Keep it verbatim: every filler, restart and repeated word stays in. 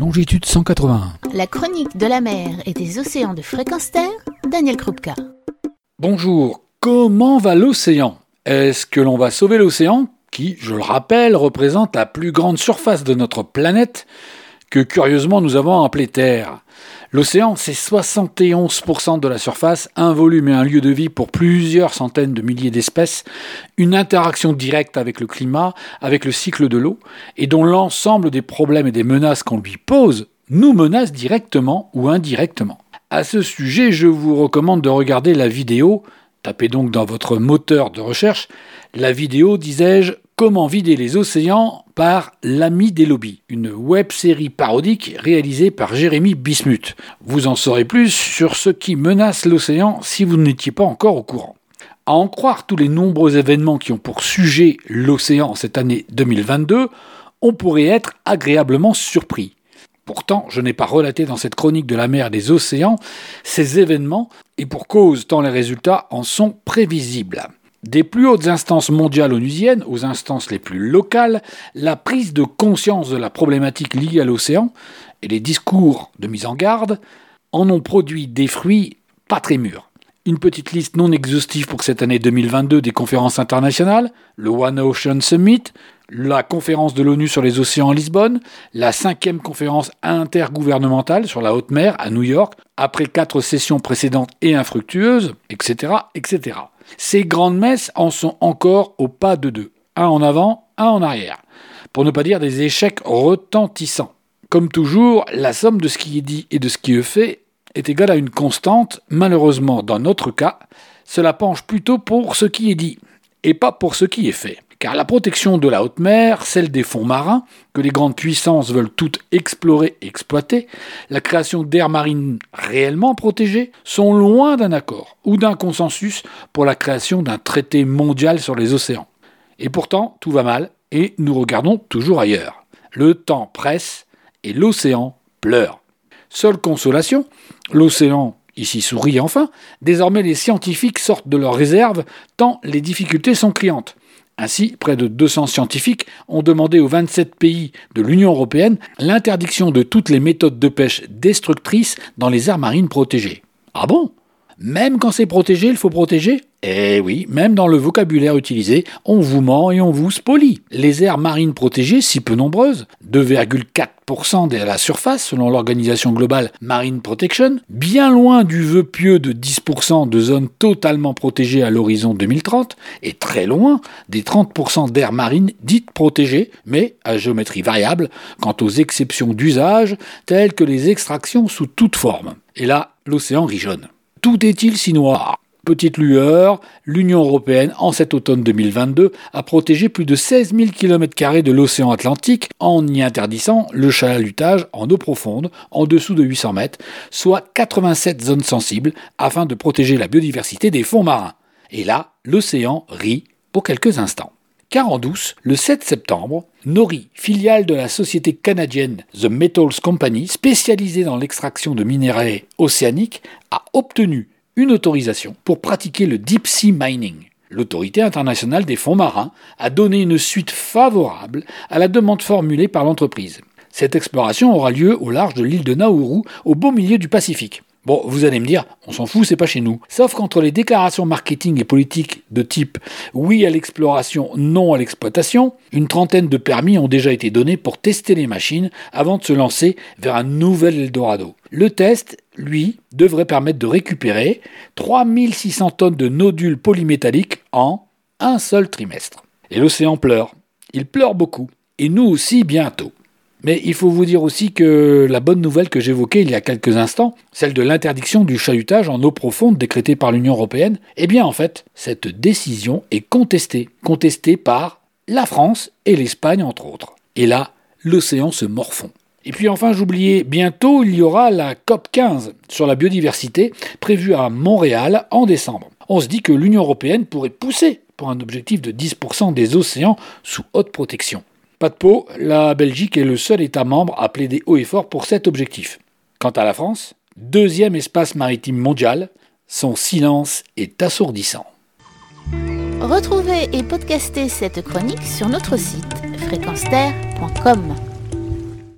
longitude cent quatre-vingt-un. La chronique de la mer et des océans de Fréquence Terre, Daniel Krupka. Bonjour, comment va l'océan ? Est-ce que l'on va sauver l'océan, qui, je le rappelle, représente la plus grande surface de notre planète, que curieusement nous avons appelée Terre ? L'océan, c'est soixante et onze pour cent de la surface, un volume et un lieu de vie pour plusieurs centaines de milliers d'espèces, une interaction directe avec le climat, avec le cycle de l'eau, et dont l'ensemble des problèmes et des menaces qu'on lui pose nous menacent directement ou indirectement. À ce sujet, je vous recommande de regarder la vidéo, tapez donc dans votre moteur de recherche, la vidéo, disais-je, Comment vider les océans par l'ami des lobbies, une web-série parodique réalisée par Jérémy Bismuth. Vous en saurez plus sur ce qui menace l'océan si vous n'étiez pas encore au courant. À en croire tous les nombreux événements qui ont pour sujet l'océan cette année deux mille vingt-deux, on pourrait être agréablement surpris. Pourtant, je n'ai pas relaté dans cette chronique de la mer et des océans ces événements, et pour cause, tant les résultats en sont prévisibles. Des plus hautes instances mondiales onusiennes aux instances les plus locales, la prise de conscience de la problématique liée à l'océan et les discours de mise en garde en ont produit des fruits pas très mûrs. Une petite liste non exhaustive pour cette année deux mille vingt-deux des conférences internationales, le One Ocean Summit, la conférence de l'ONU sur les océans à Lisbonne, la cinquième conférence intergouvernementale sur la haute mer à New York, après quatre sessions précédentes et infructueuses, et cetera, et cetera. Ces grandes messes en sont encore au pas de deux, un en avant, un en arrière, pour ne pas dire des échecs retentissants. Comme toujours, la somme de ce qui est dit et de ce qui est fait est égale à une constante. Malheureusement, dans notre cas, cela penche plutôt pour ce qui est dit, et pas pour ce qui est fait. Car la protection de la haute mer, celle des fonds marins, que les grandes puissances veulent toutes explorer et exploiter, la création d'aires marines réellement protégées, sont loin d'un accord ou d'un consensus pour la création d'un traité mondial sur les océans. Et pourtant, tout va mal et nous regardons toujours ailleurs. Le temps presse et l'océan pleure. Seule consolation, l'océan ici sourit enfin, désormais les scientifiques sortent de leurs réserves tant les difficultés sont criantes. Ainsi, près de deux cents scientifiques ont demandé aux vingt-sept pays de l'Union européenne l'interdiction de toutes les méthodes de pêche destructrices dans les aires marines protégées. Ah bon ? Même quand c'est protégé, il faut protéger ? Eh oui, même dans le vocabulaire utilisé, on vous ment et on vous spolie. Les aires marines protégées, si peu nombreuses, deux virgule quatre pour cent de la surface selon l'organisation globale Marine Protection, bien loin du vœu pieux de dix pour cent de zones totalement protégées à l'horizon deux mille trente, et très loin des trente pour cent d'aires marines dites protégées, mais à géométrie variable quant aux exceptions d'usage, telles que les extractions sous toute forme. Et là, l'océan rigeonne. Tout est-il si noir ? Petite lueur, l'Union européenne, en cet automne deux mille vingt-deux, a protégé plus de seize mille kilomètres carrés de l'océan Atlantique en y interdisant le chalutage en eau profonde, en dessous de huit cents mètres, soit quatre-vingt-sept zones sensibles, afin de protéger la biodiversité des fonds marins. Et là, l'océan rit pour quelques instants. Car en douce, le sept septembre, Nori, filiale de la société canadienne The Metals Company, spécialisée dans l'extraction de minerais océaniques, a obtenu une autorisation pour pratiquer le deep sea mining. L'autorité internationale des fonds marins a donné une suite favorable à la demande formulée par l'entreprise. Cette exploration aura lieu au large de l'île de Nauru, au beau milieu du Pacifique. Bon, vous allez me dire, on s'en fout, c'est pas chez nous. Sauf qu'entre les déclarations marketing et politiques de type « oui à l'exploration, non à l'exploitation », une trentaine de permis ont déjà été donnés pour tester les machines avant de se lancer vers un nouvel Eldorado. Le test, lui, devrait permettre de récupérer trois mille six cents tonnes de nodules polymétalliques en un seul trimestre. Et l'océan pleure. Il pleure beaucoup. Et nous aussi bientôt. Mais il faut vous dire aussi que la bonne nouvelle que j'évoquais il y a quelques instants, celle de l'interdiction du chalutage en eau profonde décrétée par l'Union européenne, eh bien en fait, cette décision est contestée. Contestée par la France et l'Espagne entre autres. Et là, l'océan se morfond. Et puis enfin, j'oubliais, bientôt il y aura la C O P quinze sur la biodiversité prévue à Montréal en décembre. On se dit que l'Union européenne pourrait pousser pour un objectif de dix pour cent des océans sous haute protection. Pas de peau, la Belgique est le seul État membre à plaider haut et fort pour cet objectif. Quant à la France, deuxième espace maritime mondial, son silence est assourdissant. Retrouvez et podcastez cette chronique sur notre site fréquence terre point com.